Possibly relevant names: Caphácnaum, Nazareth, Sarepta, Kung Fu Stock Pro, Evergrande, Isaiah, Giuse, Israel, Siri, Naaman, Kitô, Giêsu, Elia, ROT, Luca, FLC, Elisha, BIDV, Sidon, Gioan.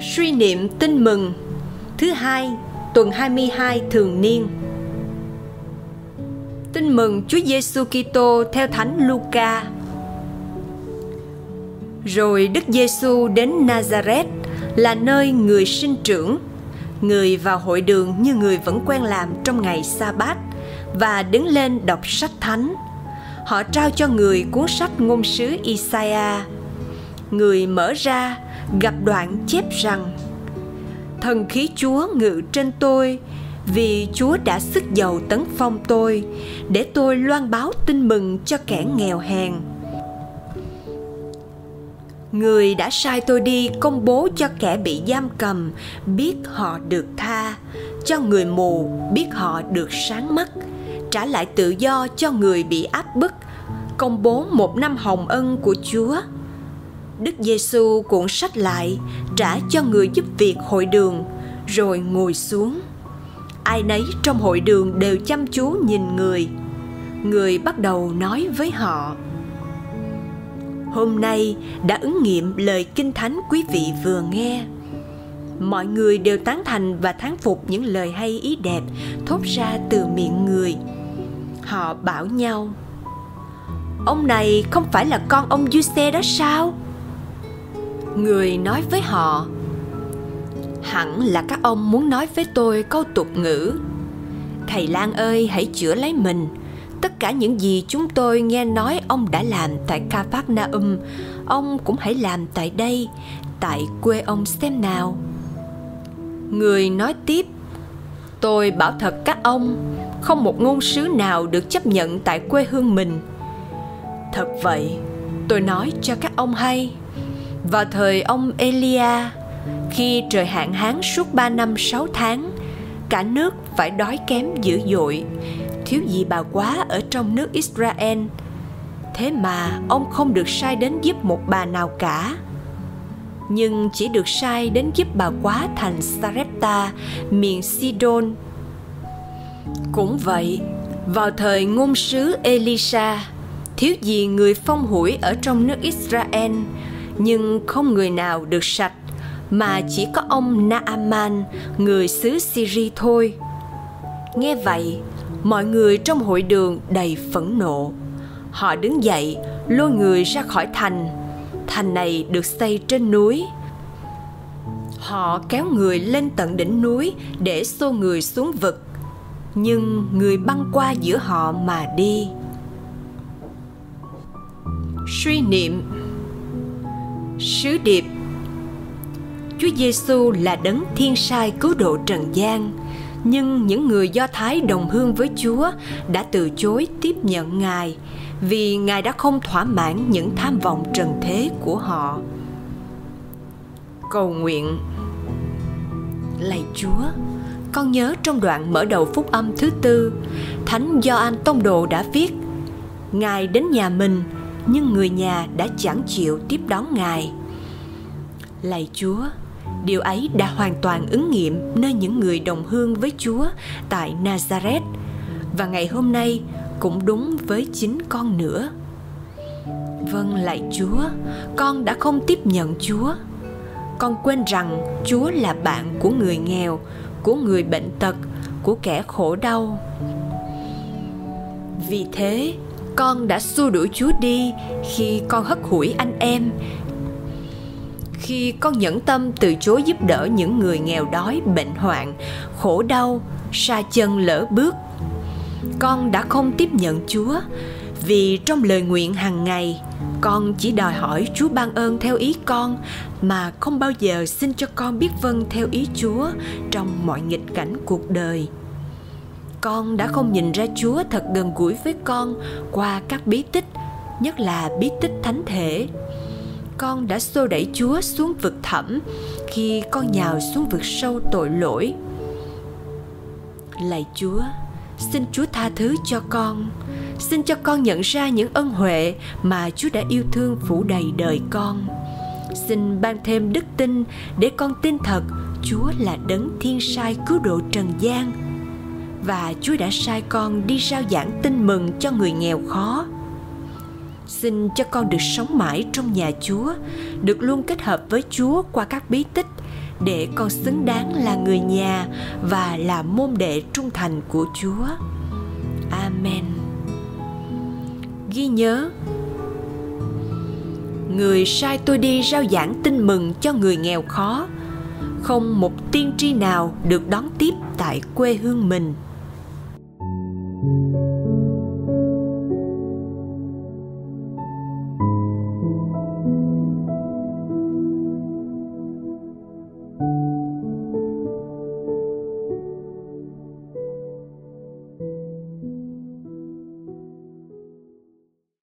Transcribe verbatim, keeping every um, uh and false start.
Suy niệm tin mừng thứ hai tuần hai mươi hai thường niên. Tin mừng Chúa Giêsu Kitô theo Thánh Luca. Rồi Đức Giêsu đến Nazareth, là nơi người sinh trưởng. Người vào hội đường như người vẫn quen làm trong ngày Sa-bát và đứng lên đọc sách thánh. Họ trao cho người cuốn sách ngôn sứ Isaiah. Người mở ra, gặp đoạn chép rằng: Thần khí Chúa ngự trên tôi, vì Chúa đã sức dầu tấn phong tôi, để tôi loan báo tin mừng cho kẻ nghèo hèn. Người đã sai tôi đi công bố cho kẻ bị giam cầm biết họ được tha, cho người mù biết họ được sáng mắt, trả lại tự do cho người bị áp bức, công bố một năm hồng ân của Chúa. Đức Giêsu cuộn sách lại, trả cho người giúp việc hội đường, rồi ngồi xuống. Ai nấy trong hội đường đều chăm chú nhìn người. Người bắt đầu nói với họ: Hôm nay đã ứng nghiệm lời Kinh Thánh quý vị vừa nghe. Mọi người đều tán thành và thán phục những lời hay ý đẹp thốt ra từ miệng người. Họ bảo nhau: Ông này không phải là con ông Giuse đó sao? Người nói với họ: Hẳn là các ông muốn nói với tôi câu tục ngữ: Thầy lang ơi, hãy chữa lấy mình. Tất cả những gì chúng tôi nghe nói ông đã làm tại Caphácnaum, ông cũng hãy làm tại đây, tại quê ông xem nào. Người nói tiếp: Tôi bảo thật các ông, không một ngôn sứ nào được chấp nhận tại quê hương mình. Thật vậy, tôi nói cho các ông hay, vào thời ông Elia, khi trời hạn hán suốt ba năm sáu tháng, cả nước phải đói kém dữ dội, thiếu gì bà quá ở trong nước Israel. Thế mà ông không được sai đến giúp một bà nào cả, nhưng chỉ được sai đến giúp bà quá thành Sarepta, miền Sidon. Cũng vậy, vào thời ngôn sứ Elisha, thiếu gì người phong hủi ở trong nước Israel, nhưng không người nào được sạch, mà chỉ có ông Naaman, người xứ Siri thôi. Nghe vậy, mọi người trong hội đường đầy phẫn nộ. Họ đứng dậy, lôi người ra khỏi thành. Thành này được xây trên núi. Họ kéo người lên tận đỉnh núi để xô người xuống vực, nhưng người băng qua giữa họ mà đi. Suy niệm sứ điệp. Chúa Giêsu là đấng thiên sai cứu độ trần gian, nhưng những người Do Thái đồng hương với Chúa đã từ chối tiếp nhận Ngài, vì Ngài đã không thỏa mãn những tham vọng trần thế của họ. Cầu nguyện. Lạy Chúa, con nhớ trong đoạn mở đầu phúc âm thứ tư, Thánh Gioan Tông Đồ đã viết: Ngài đến nhà mình, nhưng người nhà đã chẳng chịu tiếp đón Ngài. Lạy Chúa, điều ấy đã hoàn toàn ứng nghiệm nơi những người đồng hương với Chúa tại Nazareth, và ngày hôm nay cũng đúng với chính con nữa. Vâng, lạy Chúa, con đã không tiếp nhận Chúa. Con quên rằng Chúa là bạn của người nghèo, của người bệnh tật, của kẻ khổ đau. Vì thế, con đã xua đuổi Chúa đi khi con hất hủi anh em, khi con nhẫn tâm từ chối giúp đỡ những người nghèo đói, bệnh hoạn, khổ đau, sa chân lỡ bước. Con đã không tiếp nhận Chúa, vì trong lời nguyện hàng ngày, con chỉ đòi hỏi Chúa ban ơn theo ý con, mà không bao giờ xin cho con biết vâng theo ý Chúa trong mọi nghịch cảnh cuộc đời. Con đã không nhìn ra Chúa thật gần gũi với con qua các bí tích, nhất là bí tích thánh thể. Con đã xô đẩy Chúa xuống vực thẳm khi con nhào xuống vực sâu tội lỗi. Lạy Chúa, xin Chúa tha thứ cho con. Xin cho con nhận ra những ân huệ mà Chúa đã yêu thương phủ đầy đời con. Xin ban thêm đức tin để con tin thật Chúa là đấng thiên sai cứu độ trần gian, và Chúa đã sai con đi rao giảng tin mừng cho người nghèo khó. Xin cho con được sống mãi trong nhà Chúa, được luôn kết hợp với Chúa qua các bí tích, để con xứng đáng là người nhà và là môn đệ trung thành của Chúa. Amen. Ghi nhớ, Người sai tôi đi rao giảng tin mừng cho người nghèo khó. Không một tiên tri nào được đón tiếp tại quê hương mình.